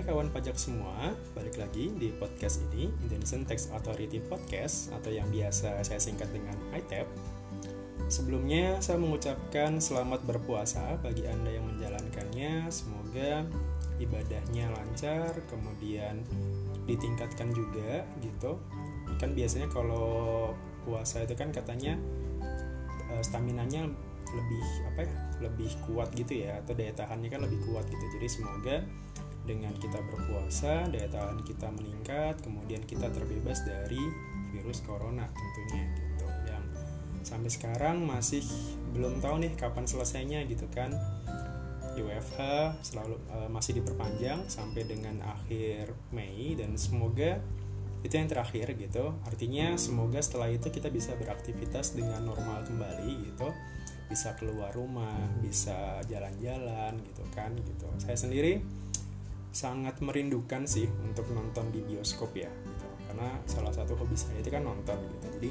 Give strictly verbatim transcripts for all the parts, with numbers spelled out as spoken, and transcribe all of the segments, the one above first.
Hai kawan pajak semua, balik lagi di podcast ini, Indonesian Tax Authority Podcast atau yang biasa saya singkat dengan I T A P. Sebelumnya saya mengucapkan selamat berpuasa bagi Anda yang menjalankannya. Semoga ibadahnya lancar, kemudian ditingkatkan juga gitu. Kan biasanya kalau puasa itu kan katanya staminanya lebih apa ya lebih kuat gitu ya, atau daya tahannya kan lebih kuat gitu. Jadi semoga dengan kita berpuasa daya tahan kita meningkat, kemudian kita terbebas dari virus corona tentunya gitu, yang sampai sekarang masih belum tahu nih kapan selesainya gitu kan. I W F H selalu uh, masih diperpanjang sampai dengan akhir Mei, dan semoga itu yang terakhir gitu. Artinya semoga setelah itu kita bisa beraktivitas dengan normal kembali gitu, bisa keluar rumah, bisa jalan-jalan gitu kan gitu. Saya sendiri sangat merindukan sih untuk nonton di bioskop ya gitu, karena salah satu hobi saya itu kan nonton gitu. Jadi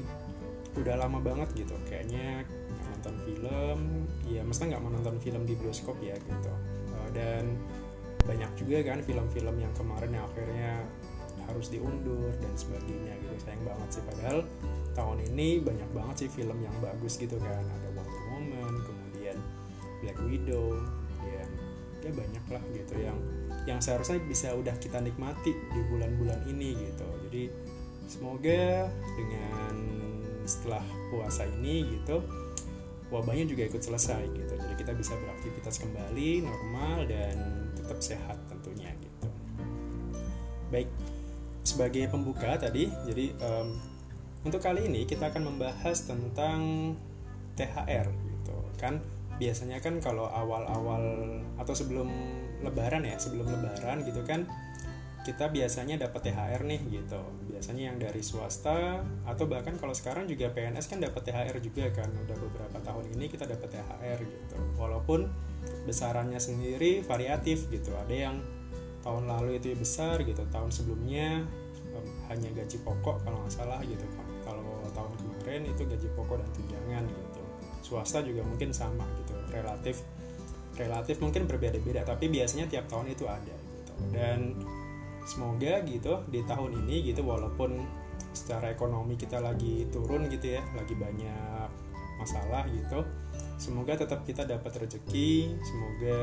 udah lama banget gitu kayaknya nonton film ya, mestinya nggak mau nonton film di bioskop ya gitu. Dan banyak juga kan film-film yang kemarin yang akhirnya harus diundur dan sebagainya gitu. Sayang banget sih, padahal tahun ini banyak banget sih film yang bagus gitu kan. Ada Wonder Woman, kemudian Black Widow, dan ya banyak lah gitu yang yang seharusnya bisa udah kita nikmati di bulan-bulan ini gitu. Jadi semoga dengan setelah puasa ini gitu, wabahnya juga ikut selesai gitu. Jadi kita bisa beraktivitas kembali normal dan tetap sehat tentunya gitu. Baik, sebagai pembuka tadi, jadi um, untuk kali ini kita akan membahas tentang T H R gitu kan. Biasanya kan kalau awal-awal atau sebelum lebaran ya, sebelum lebaran gitu kan, kita biasanya dapat T H R nih gitu. Biasanya yang dari swasta, atau bahkan kalau sekarang juga P N S kan dapat T H R juga kan. Udah beberapa tahun ini kita dapat T H R gitu. Walaupun besarannya sendiri variatif gitu. Ada yang tahun lalu itu besar gitu, tahun sebelumnya um, hanya gaji pokok kalau nggak salah gitu kan. Kalau tahun kemarin itu gaji pokok dan tunjangan gitu. Swasta juga mungkin sama gitu, relatif relatif mungkin berbeda-beda, tapi biasanya tiap tahun itu ada gitu. Dan semoga gitu di tahun ini gitu, walaupun secara ekonomi kita lagi turun gitu ya, lagi banyak masalah gitu, semoga tetap kita dapat rezeki, semoga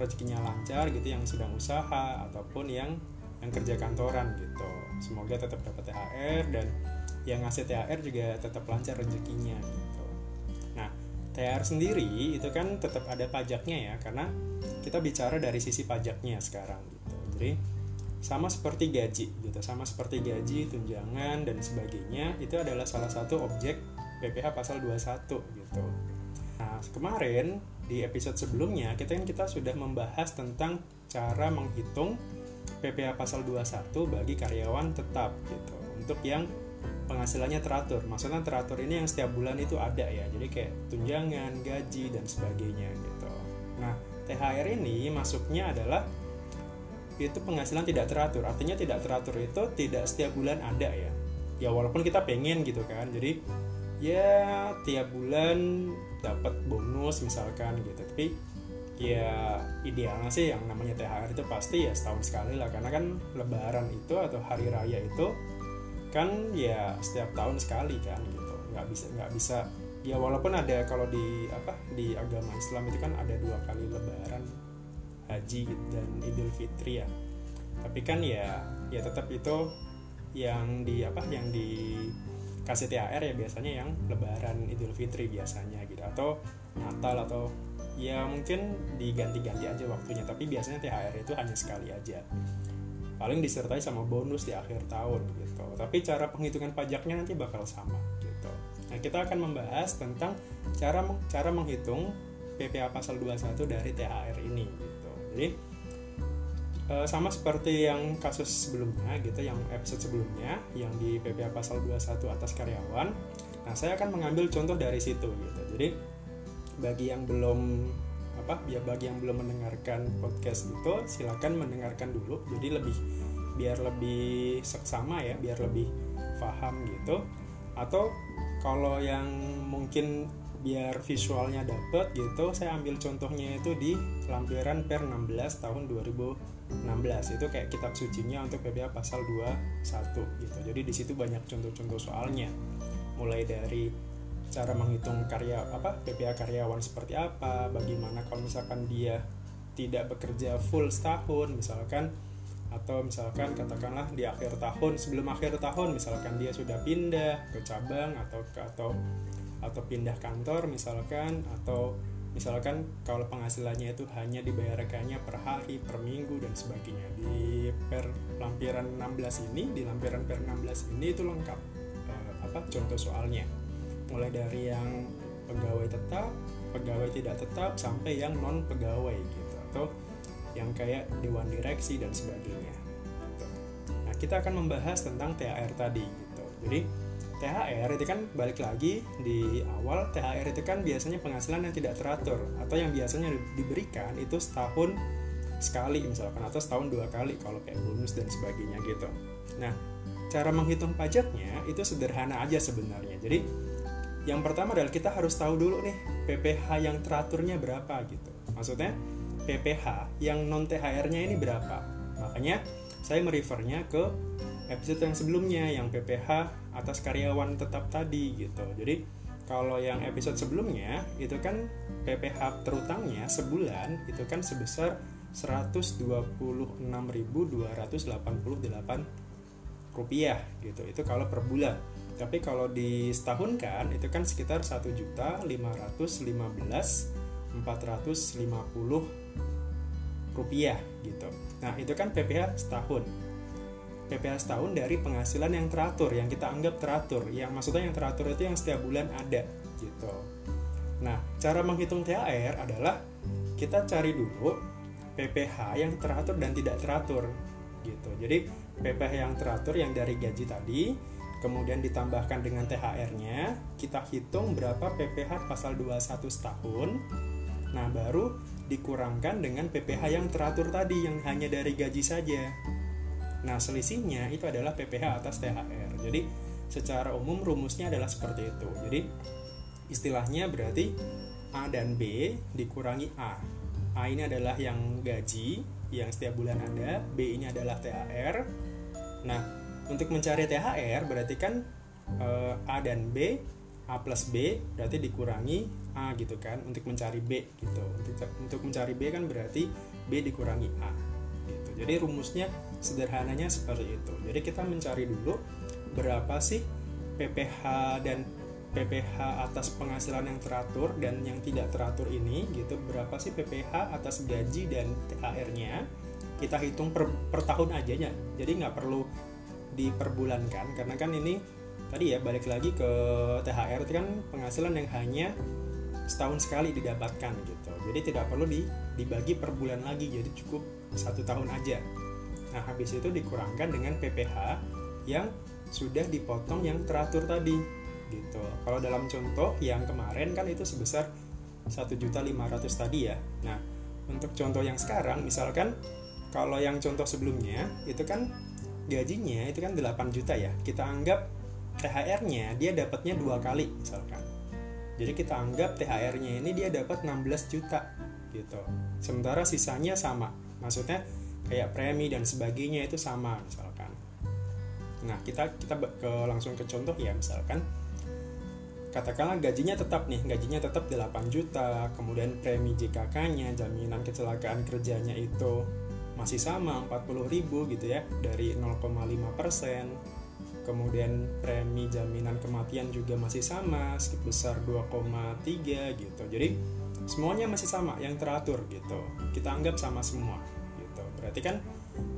rezekinya lancar gitu yang sedang usaha ataupun yang yang kerja kantoran gitu. Semoga tetap dapat T H R, dan yang ngasih T H R juga tetap lancar rezekinya gitu. Nah, T H R sendiri itu kan tetap ada pajaknya ya, karena kita bicara dari sisi pajaknya sekarang gitu. Jadi sama seperti gaji gitu, sama seperti gaji, tunjangan dan sebagainya, itu adalah salah satu objek P P h Pasal dua puluh satu gitu. Nah, kemarin di episode sebelumnya kita kan kita sudah membahas tentang cara menghitung P P h Pasal dua puluh satu bagi karyawan tetap gitu, untuk yang penghasilannya teratur. Maksudnya teratur ini yang setiap bulan itu ada ya, jadi kayak tunjangan, gaji dan sebagainya gitu. Nah, T H R ini masuknya adalah itu penghasilan tidak teratur. Artinya tidak teratur itu tidak setiap bulan ada ya. Ya walaupun kita pengen gitu kan, jadi ya tiap bulan dapat bonus misalkan gitu, tapi ya idealnya sih yang namanya T H R itu pasti ya setahun sekali lah, karena kan lebaran itu atau hari raya itu kan ya setiap tahun sekali kan gitu. Nggak bisa nggak bisa ya, walaupun ada kalau di apa di agama Islam itu kan ada dua kali lebaran, haji gitu, dan Idul Fitri ya, tapi kan ya ya tetap itu yang di apa yang di kasih T H R ya biasanya yang lebaran, Idul Fitri biasanya gitu, atau Natal, atau ya mungkin diganti-ganti aja waktunya, tapi biasanya T H R itu hanya sekali aja, paling disertai sama bonus di akhir tahun gitu. Tapi cara penghitungan pajaknya nanti bakal sama gitu. Nah, kita akan membahas tentang cara cara menghitung P P h Pasal dua puluh satu dari T H R ini gitu. Jadi sama seperti yang kasus sebelumnya gitu, yang episode sebelumnya yang di P P h Pasal dua puluh satu atas karyawan. Nah, saya akan mengambil contoh dari situ gitu. Jadi bagi yang belum apa ya bagi yang belum mendengarkan podcast itu, silakan mendengarkan dulu. Jadi lebih biar lebih seksama ya, biar lebih paham gitu. Atau kalau yang mungkin biar visualnya dapet gitu, saya ambil contohnya itu di lampiran per enam belas tahun dua ribu enam belas, itu kayak kitab sucinya untuk P P h Pasal dua puluh satu gitu. Jadi di situ banyak contoh-contoh soalnya, mulai dari cara menghitung karya apa P P h karyawan seperti apa, bagaimana kalau misalkan dia tidak bekerja full setahun misalkan, atau misalkan katakanlah di akhir tahun, sebelum akhir tahun misalkan dia sudah pindah ke cabang atau ke, atau atau pindah kantor misalkan, atau misalkan kalau penghasilannya itu hanya dibayarkannya per hari, per minggu dan sebagainya. Di per lampiran enam belas ini, di lampiran per enam belas ini itu lengkap eh, apa contoh soalnya, mulai dari yang pegawai tetap, pegawai tidak tetap, sampai yang non pegawai gitu, atau yang kayak dewan direksi dan sebagainya gitu. Nah, kita akan membahas tentang T H R tadi gitu. Jadi T H R itu kan balik lagi di awal, T H R itu kan biasanya penghasilan yang tidak teratur, atau yang biasanya diberikan itu setahun sekali misalkan, atau setahun dua kali kalau kayak bonus dan sebagainya gitu. Nah, cara menghitung pajaknya itu sederhana aja sebenarnya. Jadi yang pertama adalah kita harus tahu dulu nih P P h yang teraturnya berapa gitu. Maksudnya P P h yang non-T H R-nya ini berapa. Makanya saya merefernya ke episode yang sebelumnya, yang P P h atas karyawan tetap tadi gitu. Jadi kalau yang episode sebelumnya itu kan P P h terutangnya sebulan itu kan sebesar seratus dua puluh enam ribu dua ratus delapan puluh delapan rupiah gitu. Itu kalau per bulan. Tapi kalau di setahun kan itu kan sekitar satu juta lima ratus lima belas ribu empat ratus lima puluh rupiah gitu. Nah, itu kan P P h setahun. P P h setahun dari penghasilan yang teratur, yang kita anggap teratur, yang maksudnya yang teratur itu yang setiap bulan ada gitu. Nah, cara menghitung T H R adalah kita cari dulu P P h yang teratur dan tidak teratur gitu. Jadi P P h yang teratur yang dari gaji tadi, kemudian ditambahkan dengan T H R-nya, kita hitung berapa P P h Pasal dua puluh satu setahun. Nah, baru dikurangkan dengan P P h yang teratur tadi, yang hanya dari gaji saja. Nah, selisihnya itu adalah P P h atas T H R. Jadi secara umum rumusnya adalah seperti itu. Jadi istilahnya berarti A dan B dikurangi A. A ini adalah yang gaji yang setiap bulan ada, B ini adalah T H R. Nah, untuk mencari T H R berarti kan eh, A dan B, A plus B berarti dikurangi A gitu kan, untuk mencari B gitu. Untuk, untuk mencari B kan berarti B dikurangi A gitu. Jadi rumusnya sederhananya seperti itu. Jadi kita mencari dulu berapa sih P P h dan P P h atas penghasilan yang teratur dan yang tidak teratur ini gitu. Berapa sih P P h atas gaji dan T H R-nya. Kita hitung per, per tahun aja ya. Jadi nggak perlu diperbulankan, karena kan ini tadi ya balik lagi ke T H R itu kan penghasilan yang hanya setahun sekali didapatkan gitu. Jadi tidak perlu di, dibagi per bulan lagi, jadi cukup satu tahun aja. Nah, habis itu dikurangkan dengan P P h yang sudah dipotong yang teratur tadi gitu. Kalau dalam contoh yang kemarin kan itu sebesar satu juta lima ratus tadi ya. Nah, untuk contoh yang sekarang misalkan kalau yang contoh sebelumnya itu kan gajinya itu kan delapan juta ya. Kita anggap T H R-nya dia dapatnya dua kali misalkan. Jadi kita anggap T H R-nya ini dia dapat enam belas juta gitu. Sementara sisanya sama. Maksudnya kayak premi dan sebagainya itu sama misalkan. Nah, kita kita ke, langsung ke contoh ya misalkan. Katakanlah gajinya tetap nih, gajinya tetap delapan juta, kemudian premi J K K-nya, jaminan kecelakaan kerjanya itu masih sama empat puluh ribu gitu ya, dari nol koma lima persen. Kemudian premi jaminan kematian juga masih sama sebesar dua koma tiga gitu. Jadi semuanya masih sama yang teratur gitu. Kita anggap sama semua gitu. Berarti kan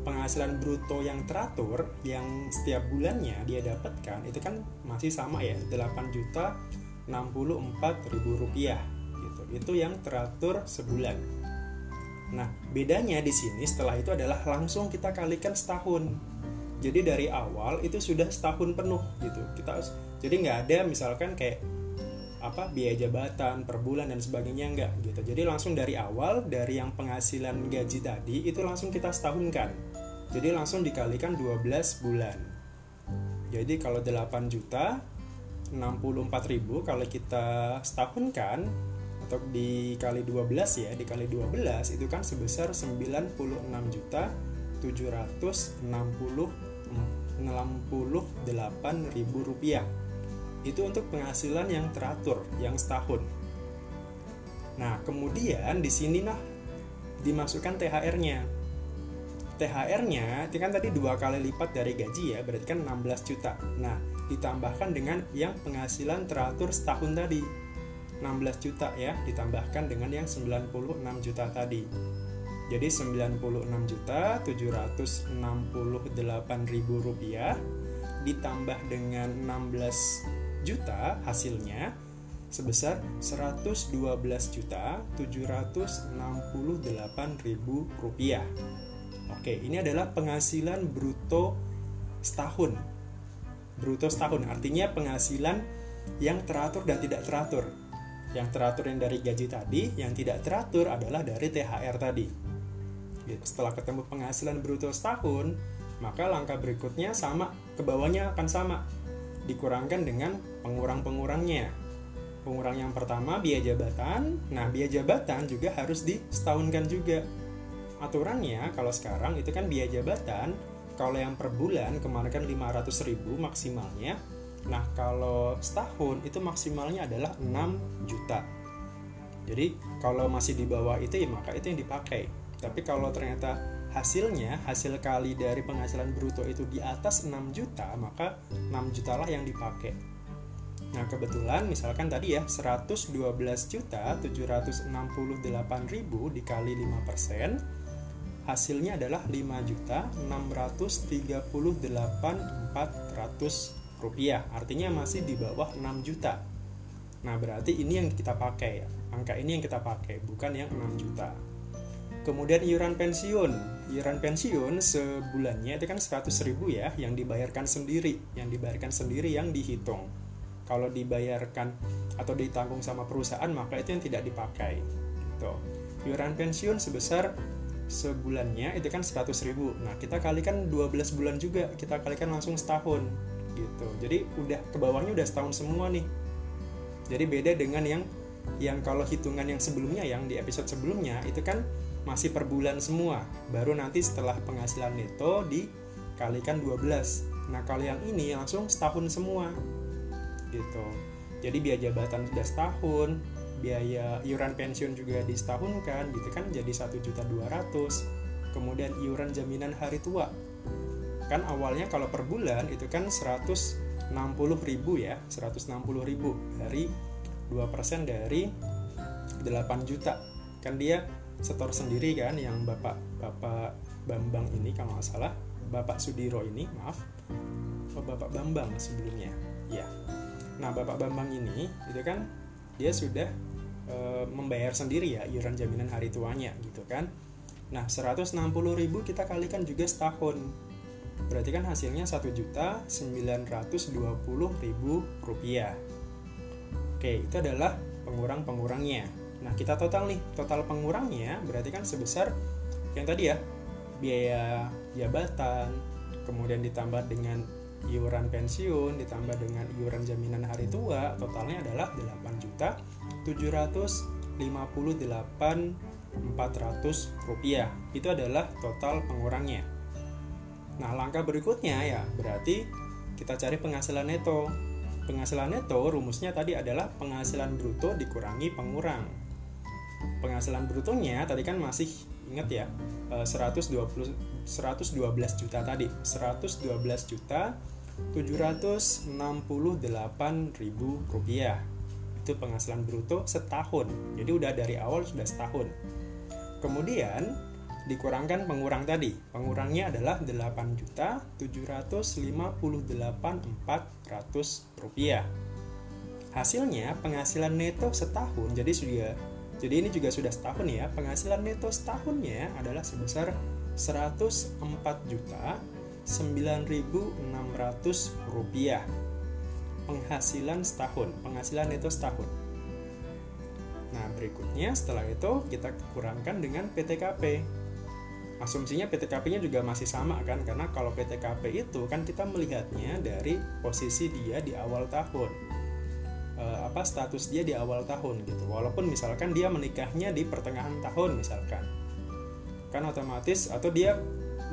penghasilan bruto yang teratur yang setiap bulannya dia dapatkan itu kan masih sama ya, delapan juta enam puluh empat ribu rupiah gitu. Itu yang teratur sebulan. Nah, bedanya di sini setelah itu adalah langsung kita kalikan setahun. Jadi dari awal itu sudah setahun penuh gitu. Kita jadi nggak ada misalkan kayak apa biaya jabatan per bulan dan sebagainya, enggak gitu. Jadi langsung dari awal, dari yang penghasilan gaji tadi itu langsung kita setahunkan. Jadi langsung dikalikan dua belas bulan. Jadi kalau delapan juta, enam puluh empat ribu kalau kita setahunkan atau dikali dua belas ya, dikali dua belas itu kan sebesar sembilan puluh enam juta tujuh ratus enam puluh delapan ribu rupiah. Itu untuk penghasilan yang teratur yang setahun. Nah, kemudian di sini nah dimasukkan T H R-nya. T H R-nya itu kan tadi dua kali lipat dari gaji ya, berarti kan enam belas juta. Nah, ditambahkan dengan yang penghasilan teratur setahun tadi. enam belas juta ya, ditambahkan dengan yang sembilan puluh enam juta tadi. Jadi sembilan puluh enam juta tujuh ratus enam puluh delapan ribu rupiah ditambah dengan enam belas juta hasilnya sebesar seratus dua belas juta tujuh ratus enam puluh delapan ribu rupiah. Oke, ini adalah penghasilan bruto setahun. Bruto setahun artinya penghasilan yang teratur dan tidak teratur. Yang teratur yang dari gaji tadi, yang tidak teratur adalah dari T H R tadi. Setelah ketemu penghasilan bruto setahun, maka langkah berikutnya sama, ke bawahnya akan sama. Dikurangkan dengan pengurang-pengurangnya. Pengurang yang pertama biaya jabatan. Nah, biaya jabatan juga harus disetahunkan juga. Aturannya kalau sekarang itu kan biaya jabatan kalau yang per bulan kemarin kan lima ratus ribu maksimalnya. Nah, kalau setahun itu maksimalnya adalah enam juta. Jadi kalau masih di bawah itu ya maka itu yang dipakai. Tapi kalau ternyata hasilnya, hasil kali dari penghasilan bruto itu di atas enam juta, maka enam juta lah yang dipakai. Nah, kebetulan misalkan tadi ya seratus dua belas juta tujuh ratus enam puluh delapan ribu dikali lima persen hasilnya adalah lima juta enam ratus tiga puluh delapan ribu empat ratus rupiah. Artinya masih di bawah enam juta. Nah, berarti ini yang kita pakai. Angka ini yang kita pakai, bukan yang enam juta. Kemudian iuran pensiun. Iuran pensiun sebulannya itu kan seratus ribu ya yang dibayarkan sendiri, yang dibayarkan sendiri yang dihitung. Kalau dibayarkan atau ditanggung sama perusahaan maka itu yang tidak dipakai gitu. Iuran pensiun sebesar sebulannya itu kan seratus ribu. Nah, kita kalikan dua belas bulan juga, kita kalikan langsung setahun gitu. Jadi udah ke bawahnya udah setahun semua nih. Jadi beda dengan yang yang kalau hitungan yang sebelumnya, yang di episode sebelumnya itu kan masih per bulan semua. Baru nanti setelah penghasilan neto dikalikan dua belas. Nah, kalau yang ini langsung setahun semua. Gitu. Jadi biaya jabatan sudah setahun, biaya iuran pensiun juga disetahunkan, gitu kan jadi satu juta dua ratus ribu. Kemudian iuran jaminan hari tua. Kan awalnya kalau per bulan itu kan seratus enam puluh ribu ya, seratus enam puluh ribu dari dua persen dari delapan juta. Kan dia setor sendiri kan yang Bapak Bapak Bambang ini kalau nggak salah, Bapak Sudiro ini, maaf. Oh, Bapak Bambang sebelumnya. Ya. Nah, Bapak Bambang ini itu kan dia sudah e, membayar sendiri ya iuran jaminan hari tuanya gitu kan. Nah, seratus enam puluh ribu kita kalikan juga setahun. Berarti kan hasilnya satu juta sembilan ratus dua puluh ribu rupiah. Oke, itu adalah pengurang-pengurangnya. Nah, kita total nih, total pengurangnya berarti kan sebesar yang tadi ya, biaya jabatan, kemudian ditambah dengan iuran pensiun ditambah dengan iuran jaminan hari tua, totalnya adalah delapan juta tujuh ratus lima puluh delapan ribu empat ratus rupiah. Itu adalah total pengurangnya. Nah, langkah berikutnya ya berarti kita cari penghasilan neto. Penghasilan neto rumusnya tadi adalah penghasilan bruto dikurangi pengurang. Penghasilan brutonya tadi kan masih ingat ya seratus dua belas juta tadi, seratus dua belas juta tujuh ratus enam puluh delapan ribu rupiah. Itu penghasilan bruto setahun. Jadi udah dari awal sudah setahun. Kemudian dikurangkan pengurang tadi. Pengurangnya adalah delapan juta tujuh ratus lima puluh delapan ribu empat ratus rupiah. Hasilnya penghasilan neto setahun. Jadi sudah Jadi ini juga sudah setahun ya, penghasilan neto setahunnya adalah sebesar seratus empat juta sembilan ribu enam ratus rupiah. Penghasilan setahun, penghasilan neto setahun. Nah, berikutnya setelah itu kita kurangkan dengan P T K P. Asumsinya P T K P-nya juga masih sama kan, karena kalau P T K P itu kan kita melihatnya dari posisi dia di awal tahun. uh, apa status dia di awal tahun gitu, walaupun misalkan dia menikahnya di pertengahan tahun misalkan, kan otomatis, atau dia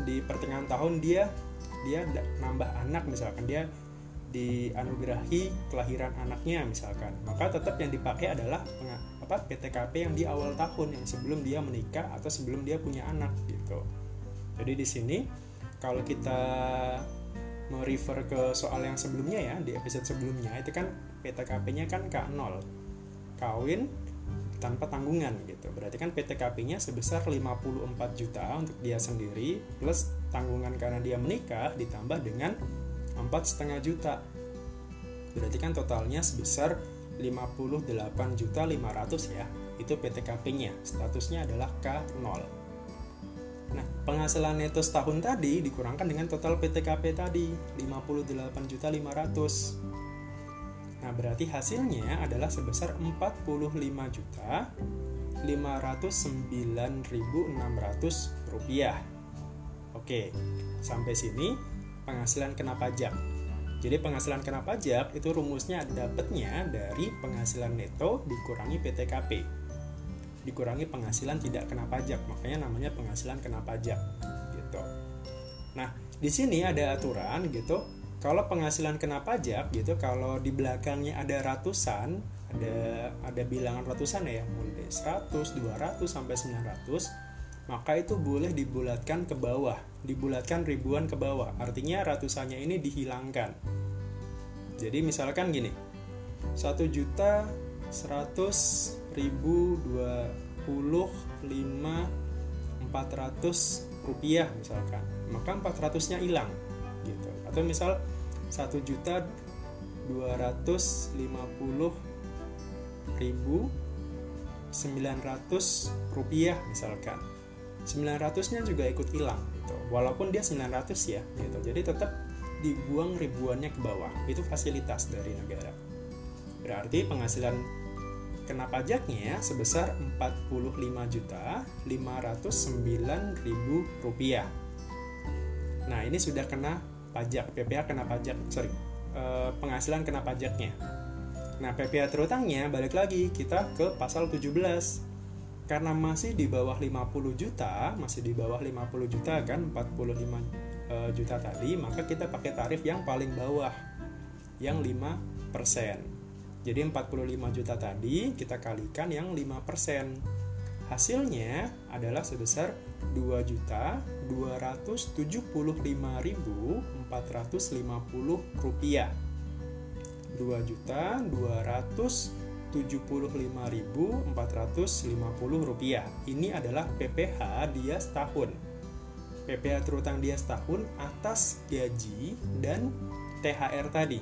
di pertengahan tahun dia dia nambah anak misalkan, dia dianugerahi kelahiran anaknya misalkan, maka tetap yang dipakai adalah apa P T K P yang di awal tahun, yang sebelum dia menikah atau sebelum dia punya anak gitu. Jadi di sini kalau kita merefer ke soal yang sebelumnya ya, di episode sebelumnya itu kan P T K P-nya kan K nol, kawin tanpa tanggungan gitu. Berarti kan P T K P-nya sebesar lima puluh empat juta untuk dia sendiri plus tanggungan karena dia menikah ditambah dengan empat koma lima juta. Berarti kan totalnya sebesar lima puluh delapan juta lima ratus ribu ya. Itu P T K P-nya. Statusnya adalah K nol. Nah, penghasilan neto setahun tadi dikurangkan dengan total P T K P tadi, lima puluh delapan juta lima ratus ribu. Nah, berarti hasilnya adalah sebesar empat puluh lima juta lima ratus sembilan ribu enam ratus rupiah. Oke, sampai sini penghasilan kena pajak. Jadi penghasilan kena pajak itu rumusnya dapatnya dari penghasilan neto dikurangi P T K P, dikurangi penghasilan tidak kena pajak, makanya namanya penghasilan kena pajak gitu. Nah, di sini ada aturan gitu. Kalau penghasilan kena pajak gitu, kalau di belakangnya ada ratusan, ada ada bilangan ratusan ya, mulai seratus, dua ratus sampai sembilan ratus, maka itu boleh dibulatkan ke bawah, dibulatkan ribuan ke bawah. Artinya ratusannya ini dihilangkan. Jadi misalkan gini. satu juta seratus ribu dua puluh lima empat ratus rupiah misalkan, maka empat ratus nya hilang gitu. Atau misal satu juta dua ratus lima puluh ribu sembilan ratus rupiah misalkan, sembilan ratus nya juga ikut hilang gitu. Walaupun dia sembilan ratus ya gitu, jadi tetap dibuang ribuannya ke bawah. Itu fasilitas dari negara. Berarti penghasilan kena pajaknya sebesar empat puluh lima juta lima ratus sembilan ribu rupiah. Nah, ini sudah kena pajak, P P H kena pajak, sorry, eh, penghasilan kena pajaknya. Nah, P P H terutangnya balik lagi kita ke pasal tujuh belas. Karena masih di bawah lima puluh juta, masih di bawah lima puluh juta kan, empat puluh lima juta tadi, maka kita pakai tarif yang paling bawah, yang lima persen. Jadi empat puluh lima juta tadi kita kalikan yang lima persen. Hasilnya adalah sebesar dua juta dua ratus tujuh puluh lima ribu empat ratus lima puluh rupiah. dua juta dua ratus tujuh puluh lima ribu empat ratus lima puluh rupiah. Ini adalah P P H dia setahun. P P H terutang dia setahun atas gaji dan T H R tadi.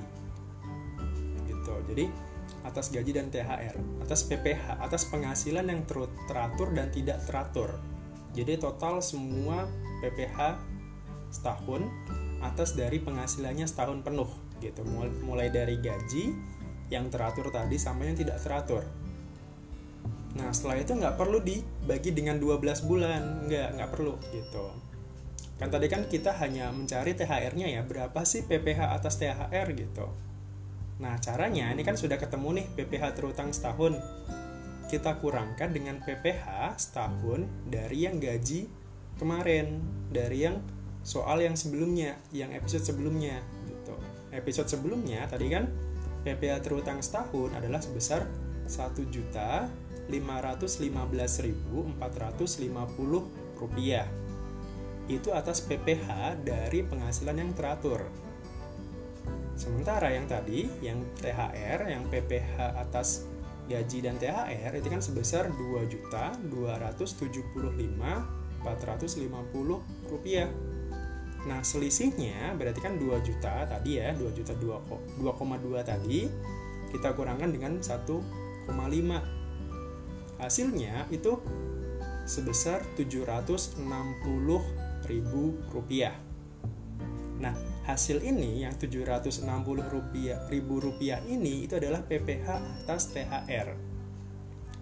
Gitu. Jadi atas gaji dan T H R, atas P P H, atas penghasilan yang teratur dan tidak teratur. Jadi total semua P P H setahun atas dari penghasilannya setahun penuh gitu, mulai dari gaji yang teratur tadi sama yang tidak teratur. Nah, setelah itu nggak perlu dibagi dengan dua belas bulan, nggak nggak perlu gitu. Kan tadi kan kita hanya mencari T H R-nya ya, berapa sih P P H atas T H R gitu. Nah, caranya ini kan sudah ketemu nih, P P H terutang setahun. Kita kurangkan dengan P P H setahun dari yang gaji kemarin, dari yang soal yang sebelumnya, yang episode sebelumnya gitu. Episode sebelumnya tadi kan P P H terutang setahun adalah sebesar satu juta lima ratus lima belas ribu empat ratus lima puluh rupiah. Itu atas P P H dari penghasilan yang teratur. Sementara yang tadi, yang T H R, yang P P H atas gaji dan T H R itu kan sebesar dua juta dua ratus tujuh puluh lima ribu empat ratus lima puluh rupiah. Nah, selisihnya berarti kan dua juta tadi ya, dua juta dua koma dua tadi kita kurangkan dengan satu koma lima. Hasilnya itu sebesar tujuh ratus enam puluh ribu rupiah. Nah, hasil ini yang tujuh ratus enam puluh ribu rupiah ini itu adalah P P H atas T H R.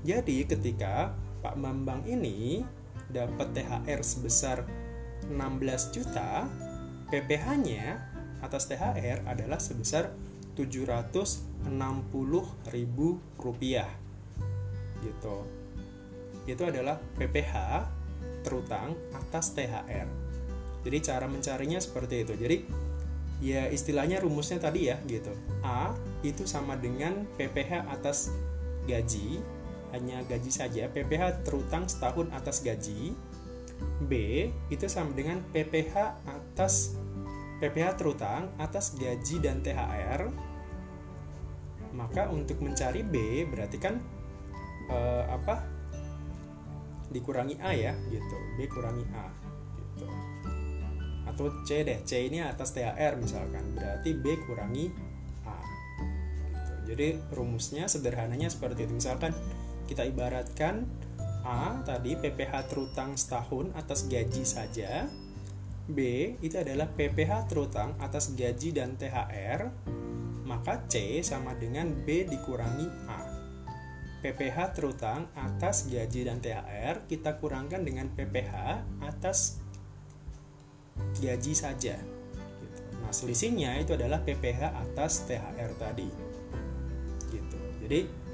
Jadi ketika Pak Bambang ini dapat T H R sebesar enam belas juta, P P H-nya atas T H R adalah sebesar tujuh ratus enam puluh ribu rupiah gitu. Itu adalah P P H terutang atas T H R. Jadi cara mencarinya seperti itu. Jadi ya istilahnya rumusnya tadi ya gitu. A itu sama dengan P P H atas gaji, hanya gaji saja, P P H terutang setahun atas gaji. B itu sama dengan PPh atas P P H terutang atas gaji dan T H R. Maka untuk mencari B berarti kan eh, apa dikurangi A ya gitu, B kurangi A gitu. Atau C deh, C ini atas T H R misalkan, berarti B kurangi A gitu. Jadi rumusnya sederhananya seperti itu. Misalkan kita ibaratkan A tadi P P H terutang setahun atas gaji saja, B itu adalah P P H terutang atas gaji dan T H R, maka C sama dengan B dikurangi A. P P H terutang atas gaji dan T H R kita kurangkan dengan P P H atas gaji saja gitu. Nah selisihnya itu adalah P P H atas T H R tadi gitu. Jadi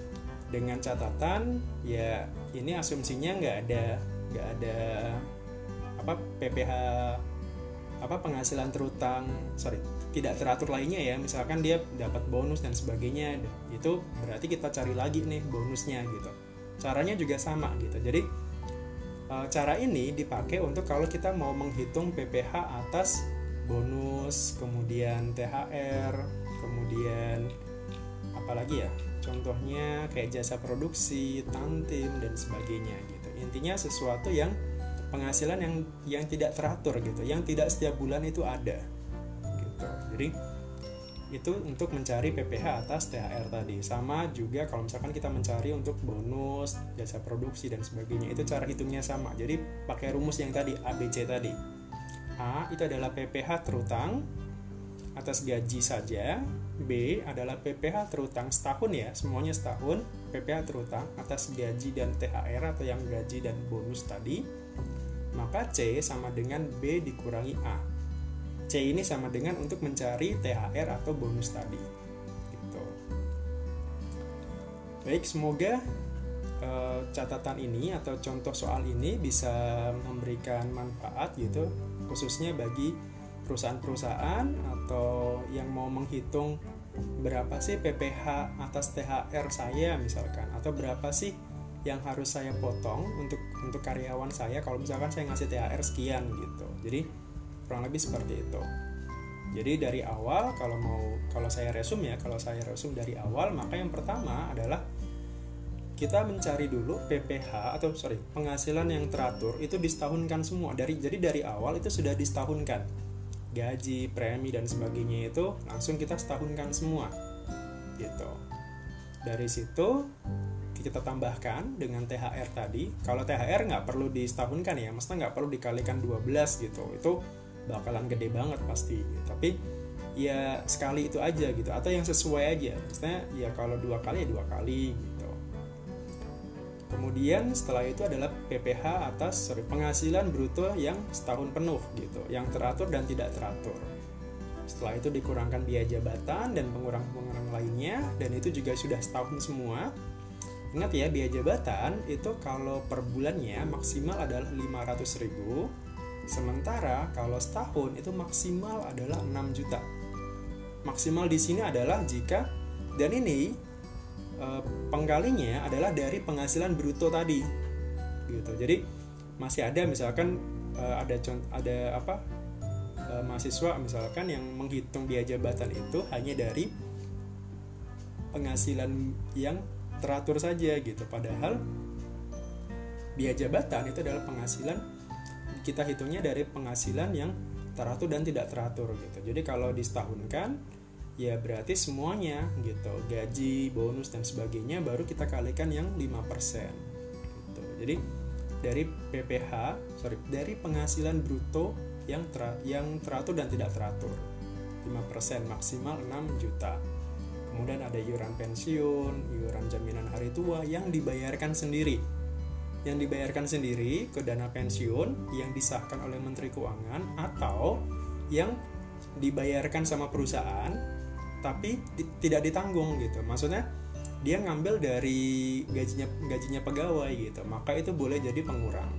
dengan catatan ya ini asumsinya nggak ada nggak ada apa P P H apa penghasilan terutang sorry tidak teratur lainnya ya, misalkan dia dapat bonus dan sebagainya, itu berarti kita cari lagi nih bonusnya gitu. Caranya juga sama gitu. Jadi cara ini dipakai untuk kalau kita mau menghitung P P H atas bonus, kemudian T H R, kemudian apalagi ya contohnya kayak jasa produksi, tantim dan sebagainya gitu. Intinya sesuatu yang penghasilan yang yang tidak teratur gitu, yang tidak setiap bulan itu ada gitu. Jadi itu untuk mencari P P H atas T H R tadi. Sama juga kalau misalkan kita mencari untuk bonus, jasa produksi dan sebagainya, itu cara hitungnya sama. Jadi pakai rumus yang tadi A B C tadi. A itu adalah P P H terutang atas gaji saja, B adalah P P H terutang setahun ya, semuanya setahun, P P H terutang atas gaji dan T H R atau yang gaji dan bonus tadi, maka C sama dengan B dikurangi A. C ini sama dengan untuk mencari T H R atau bonus tadi gitu. Baik, semoga eh, catatan ini atau contoh soal ini bisa memberikan manfaat gitu, khususnya bagi perusahaan-perusahaan atau yang mau menghitung berapa sih P P H atas T H R saya misalkan, atau berapa sih yang harus saya potong untuk untuk karyawan saya kalau misalkan saya ngasih T H R sekian gitu. Jadi kurang lebih seperti itu. Jadi dari awal kalau mau kalau saya resume ya, kalau saya resume dari awal, maka yang pertama adalah kita mencari dulu P P H atau sorry penghasilan yang teratur itu disetahunkan semua. Dari jadi dari awal itu sudah disetahunkan. Gaji, premi dan sebagainya itu langsung kita setahunkan semua gitu. Dari situ kita tambahkan dengan T H R tadi. Kalau T H R nggak perlu disetahunkan ya, maksudnya nggak perlu dikalikan dua belas gitu, itu bakalan gede banget pasti gitu. Tapi ya sekali itu aja gitu, atau yang sesuai aja, maksudnya ya kalau dua kali ya dua kali gitu. Kemudian setelah itu adalah P P H atas sorry, penghasilan bruto yang setahun penuh gitu, yang teratur dan tidak teratur. Setelah itu dikurangkan biaya jabatan dan pengurang-pengurang lainnya, dan itu juga sudah setahun semua. Ingat ya, biaya jabatan itu kalau per bulannya maksimal adalah lima ratus ribu, sementara kalau setahun itu maksimal adalah enam juta. Maksimal di sini adalah jika, dan ini pengkalinya adalah dari penghasilan bruto tadi gitu. Jadi masih ada misalkan ada ada apa mahasiswa misalkan yang menghitung biaya jabatan itu hanya dari penghasilan yang teratur saja gitu, padahal biaya jabatan itu adalah penghasilan, kita hitungnya dari penghasilan yang teratur dan tidak teratur gitu. Jadi kalau disetahunkan ya berarti semuanya gitu, gaji, bonus dan sebagainya, baru kita kalikan yang lima persen gitu. Jadi dari P P H, sorry, dari penghasilan bruto yang ter, yang teratur dan tidak teratur lima persen, maksimal enam juta. Kemudian ada iuran pensiun, iuran jaminan hari tua yang dibayarkan sendiri yang dibayarkan sendiri ke dana pensiun yang disahkan oleh Menteri Keuangan atau yang dibayarkan sama perusahaan tapi di, tidak ditanggung gitu. Maksudnya dia ngambil dari gajinya gajinya pegawai gitu, maka itu boleh jadi pengurang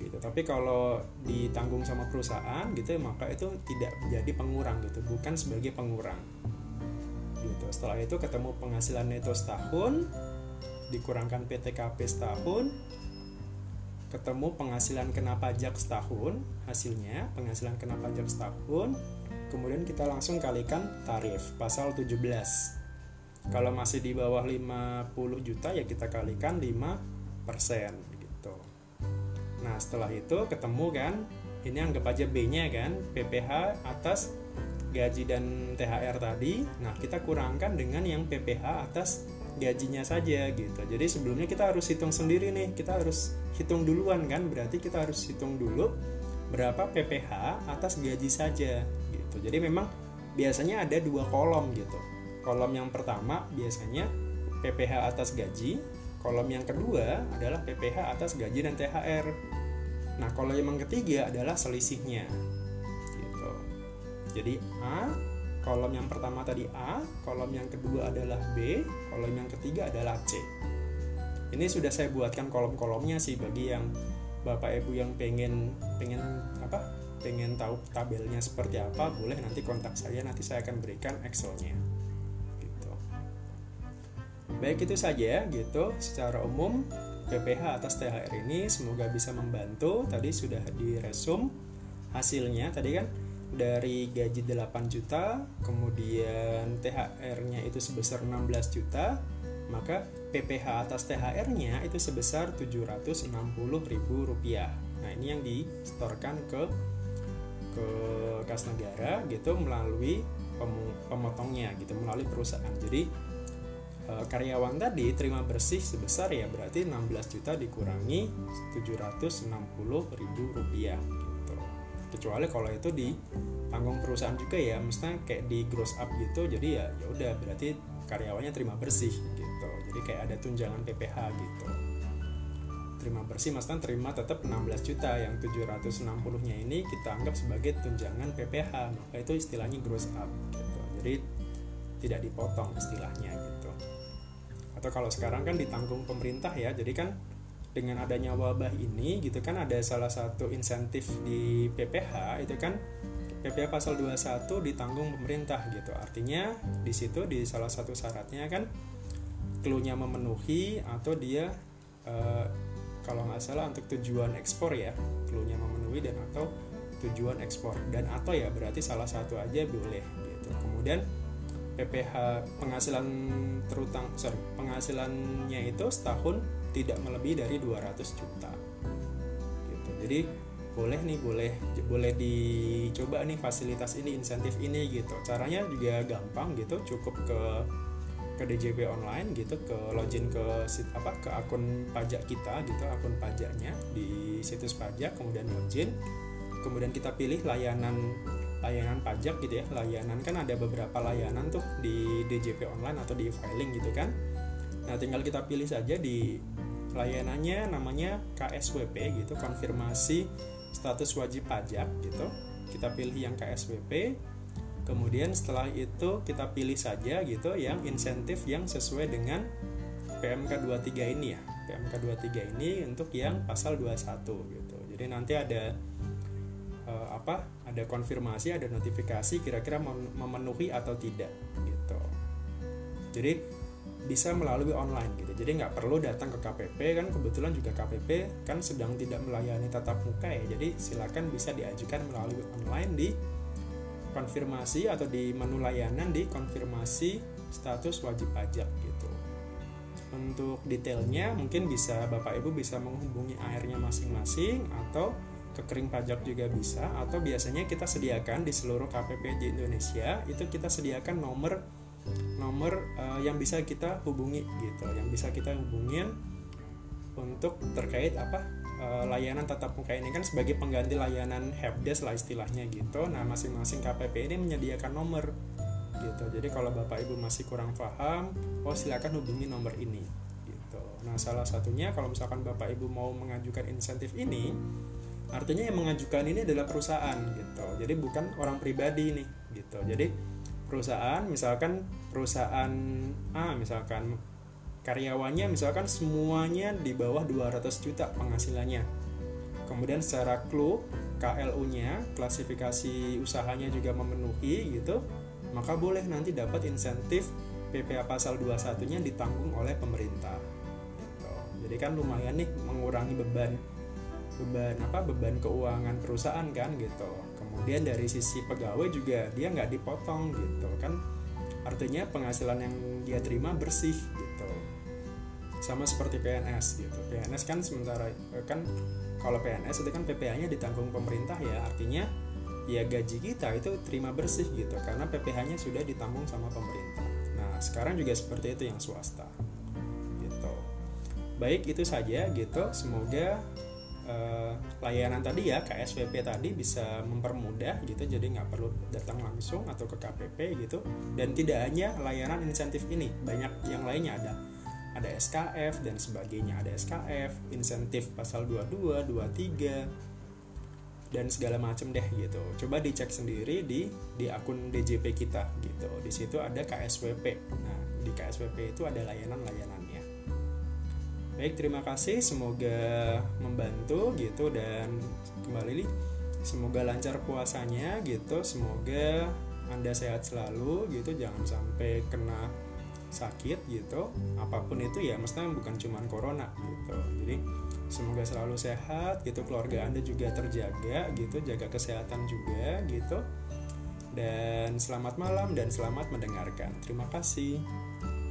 gitu. Tapi kalau ditanggung sama perusahaan gitu, maka itu tidak menjadi pengurang gitu, bukan sebagai pengurang gitu. Setelah itu ketemu penghasilan neto setahun dikurangkan P T K P setahun, ketemu penghasilan kena pajak setahun, hasilnya penghasilan kena pajak setahun, kemudian kita langsung kalikan tarif pasal tujuh belas. Kalau masih di bawah lima puluh juta ya kita kalikan lima persen gitu. Nah setelah itu ketemu kan, ini anggap aja B-nya kan, P P H atas gaji dan T H R tadi. Nah kita kurangkan dengan yang P P H atas gajinya saja gitu. Jadi sebelumnya kita harus hitung sendiri nih, kita harus hitung duluan kan, berarti kita harus hitung dulu berapa P P H atas gaji saja gitu. Jadi memang biasanya ada dua kolom gitu. Kolom yang pertama biasanya P P H atas gaji, kolom yang kedua adalah P P H atas gaji dan T H R. Nah, kolom yang ketiga adalah selisihnya. Gitu. Jadi A, kolom yang pertama tadi A, kolom yang kedua adalah B, kolom yang ketiga adalah C. Ini sudah saya buatkan kolom-kolomnya sih bagi yang Bapak Ibu yang pengen pengen apa? pengen tahu tabelnya seperti apa, boleh nanti kontak saya, nanti saya akan berikan Excel-nya. Baik, itu saja gitu secara umum P P H atas T H R ini, semoga bisa membantu. Tadi sudah diresum hasilnya tadi kan, dari gaji delapan juta, kemudian T H R-nya itu sebesar enam belas juta, maka P P H atas T H R-nya itu sebesar tujuh ratus enam puluh ribu rupiah. Nah ini yang disetorkan ke ke kas negara gitu melalui pemotongnya gitu, melalui perusahaan. Jadi karyawan tadi terima bersih sebesar ya berarti enam belas juta dikurangi tujuh ratus enam puluh ribu rupiah gitu. Kecuali kalau itu ditanggung perusahaan juga ya, mestinya kayak di gross up gitu. Jadi ya ya udah berarti karyawannya terima bersih gitu. Jadi kayak ada tunjangan P P H gitu. Terima bersih mestinya terima tetap enam belas juta, yang tujuh ratus enam puluh-nya ini kita anggap sebagai tunjangan P P H. Maka itu istilahnya gross up gitu. Jadi tidak dipotong istilahnya gitu. Atau kalau sekarang kan ditanggung pemerintah ya, jadi kan dengan adanya wabah ini gitu kan, ada salah satu insentif di P P H itu kan P P H pasal dua puluh satu ditanggung pemerintah gitu. Artinya di situ di salah satu syaratnya kan K L U-nya memenuhi, atau dia e, kalau nggak salah untuk tujuan ekspor ya, K L U-nya memenuhi dan atau tujuan ekspor, dan atau ya berarti salah satu aja boleh gitu. Kemudian P P H penghasilan terutang, sorry, penghasilannya itu setahun tidak melebihi dari dua ratus juta gitu. Jadi boleh nih, boleh boleh dicoba nih fasilitas ini, insentif ini gitu. Caranya juga gampang gitu, cukup ke ke D J P online gitu, ke login ke apa ke akun pajak kita gitu, akun pajaknya di situs pajak, kemudian login, kemudian kita pilih layanan layanan pajak gitu ya. Layanan kan ada beberapa layanan tuh di D J P online atau di e-filing gitu kan. Nah tinggal kita pilih saja di layanannya, namanya K S W P gitu, konfirmasi status wajib pajak gitu. Kita pilih yang K S W P, kemudian setelah itu kita pilih saja gitu yang insentif yang sesuai dengan P M K dua puluh tiga ini ya, P M K dua puluh tiga ini untuk yang pasal dua puluh satu gitu. Jadi nanti ada Uh, apa ada konfirmasi, ada notifikasi kira-kira memenuhi atau tidak gitu. Jadi bisa melalui online gitu. Jadi nggak perlu datang ke K P P kan, kebetulan juga K P P kan sedang tidak melayani tatap muka ya. Jadi silakan bisa diajukan melalui online di konfirmasi atau di menu layanan di konfirmasi status wajib pajak gitu. Untuk detailnya mungkin bisa Bapak Ibu bisa menghubungi A R-nya masing-masing, atau kekering pajak juga bisa, atau biasanya kita sediakan di seluruh K P P di Indonesia itu kita sediakan nomor nomor uh, yang bisa kita hubungi gitu, yang bisa kita hubungin untuk terkait apa uh, layanan tatap muka ini kan, sebagai pengganti layanan helpdesk lah istilahnya gitu. Nah masing-masing K P P ini menyediakan nomor gitu. Jadi kalau Bapak Ibu masih kurang paham, oh silakan hubungi nomor ini gitu. Nah salah satunya kalau misalkan Bapak Ibu mau mengajukan insentif ini, artinya yang mengajukan ini adalah perusahaan gitu. Jadi bukan orang pribadi nih gitu. Jadi perusahaan, misalkan perusahaan A, misalkan karyawannya misalkan semuanya di bawah dua ratus juta penghasilannya. Kemudian secara klub K L U-nya, klasifikasi usahanya juga memenuhi gitu, maka boleh nanti dapat insentif P P h Pasal dua puluh satu-nya ditanggung oleh pemerintah. Gitu. Jadi kan lumayan nih mengurangi beban beban apa beban keuangan perusahaan kan gitu. Kemudian dari sisi pegawai juga dia nggak dipotong gitu kan. Artinya penghasilan yang dia terima bersih gitu. Sama seperti P N S gitu. P N S kan sementara kan kalau P N S itu kan P P h-nya ditanggung pemerintah ya. Artinya ya gaji kita itu terima bersih gitu karena P P h-nya sudah ditanggung sama pemerintah. Nah, sekarang juga seperti itu yang swasta. Gitu. Baik, itu saja gitu. Semoga eh, layanan tadi ya K S W P tadi bisa mempermudah gitu, jadi nggak perlu datang langsung atau ke K P P gitu. Dan tidak hanya layanan insentif ini, banyak yang lainnya ada. Ada S K F dan sebagainya, ada S K F, insentif pasal dua puluh dua, dua puluh tiga, dan segala macam deh gitu. Coba dicek sendiri di di akun D J P kita gitu. Di situ ada K S W P. Nah, di K S W P itu ada layanan-layanannya. Baik, terima kasih. Semoga membantu gitu dan kembali nih, semoga lancar puasanya gitu. Semoga Anda sehat selalu gitu. Jangan sampai kena sakit gitu, apapun itu ya, maksudnya bukan cuma corona gitu. Jadi semoga selalu sehat gitu, keluarga Anda juga terjaga gitu, jaga kesehatan juga gitu. Dan selamat malam dan selamat mendengarkan. Terima kasih.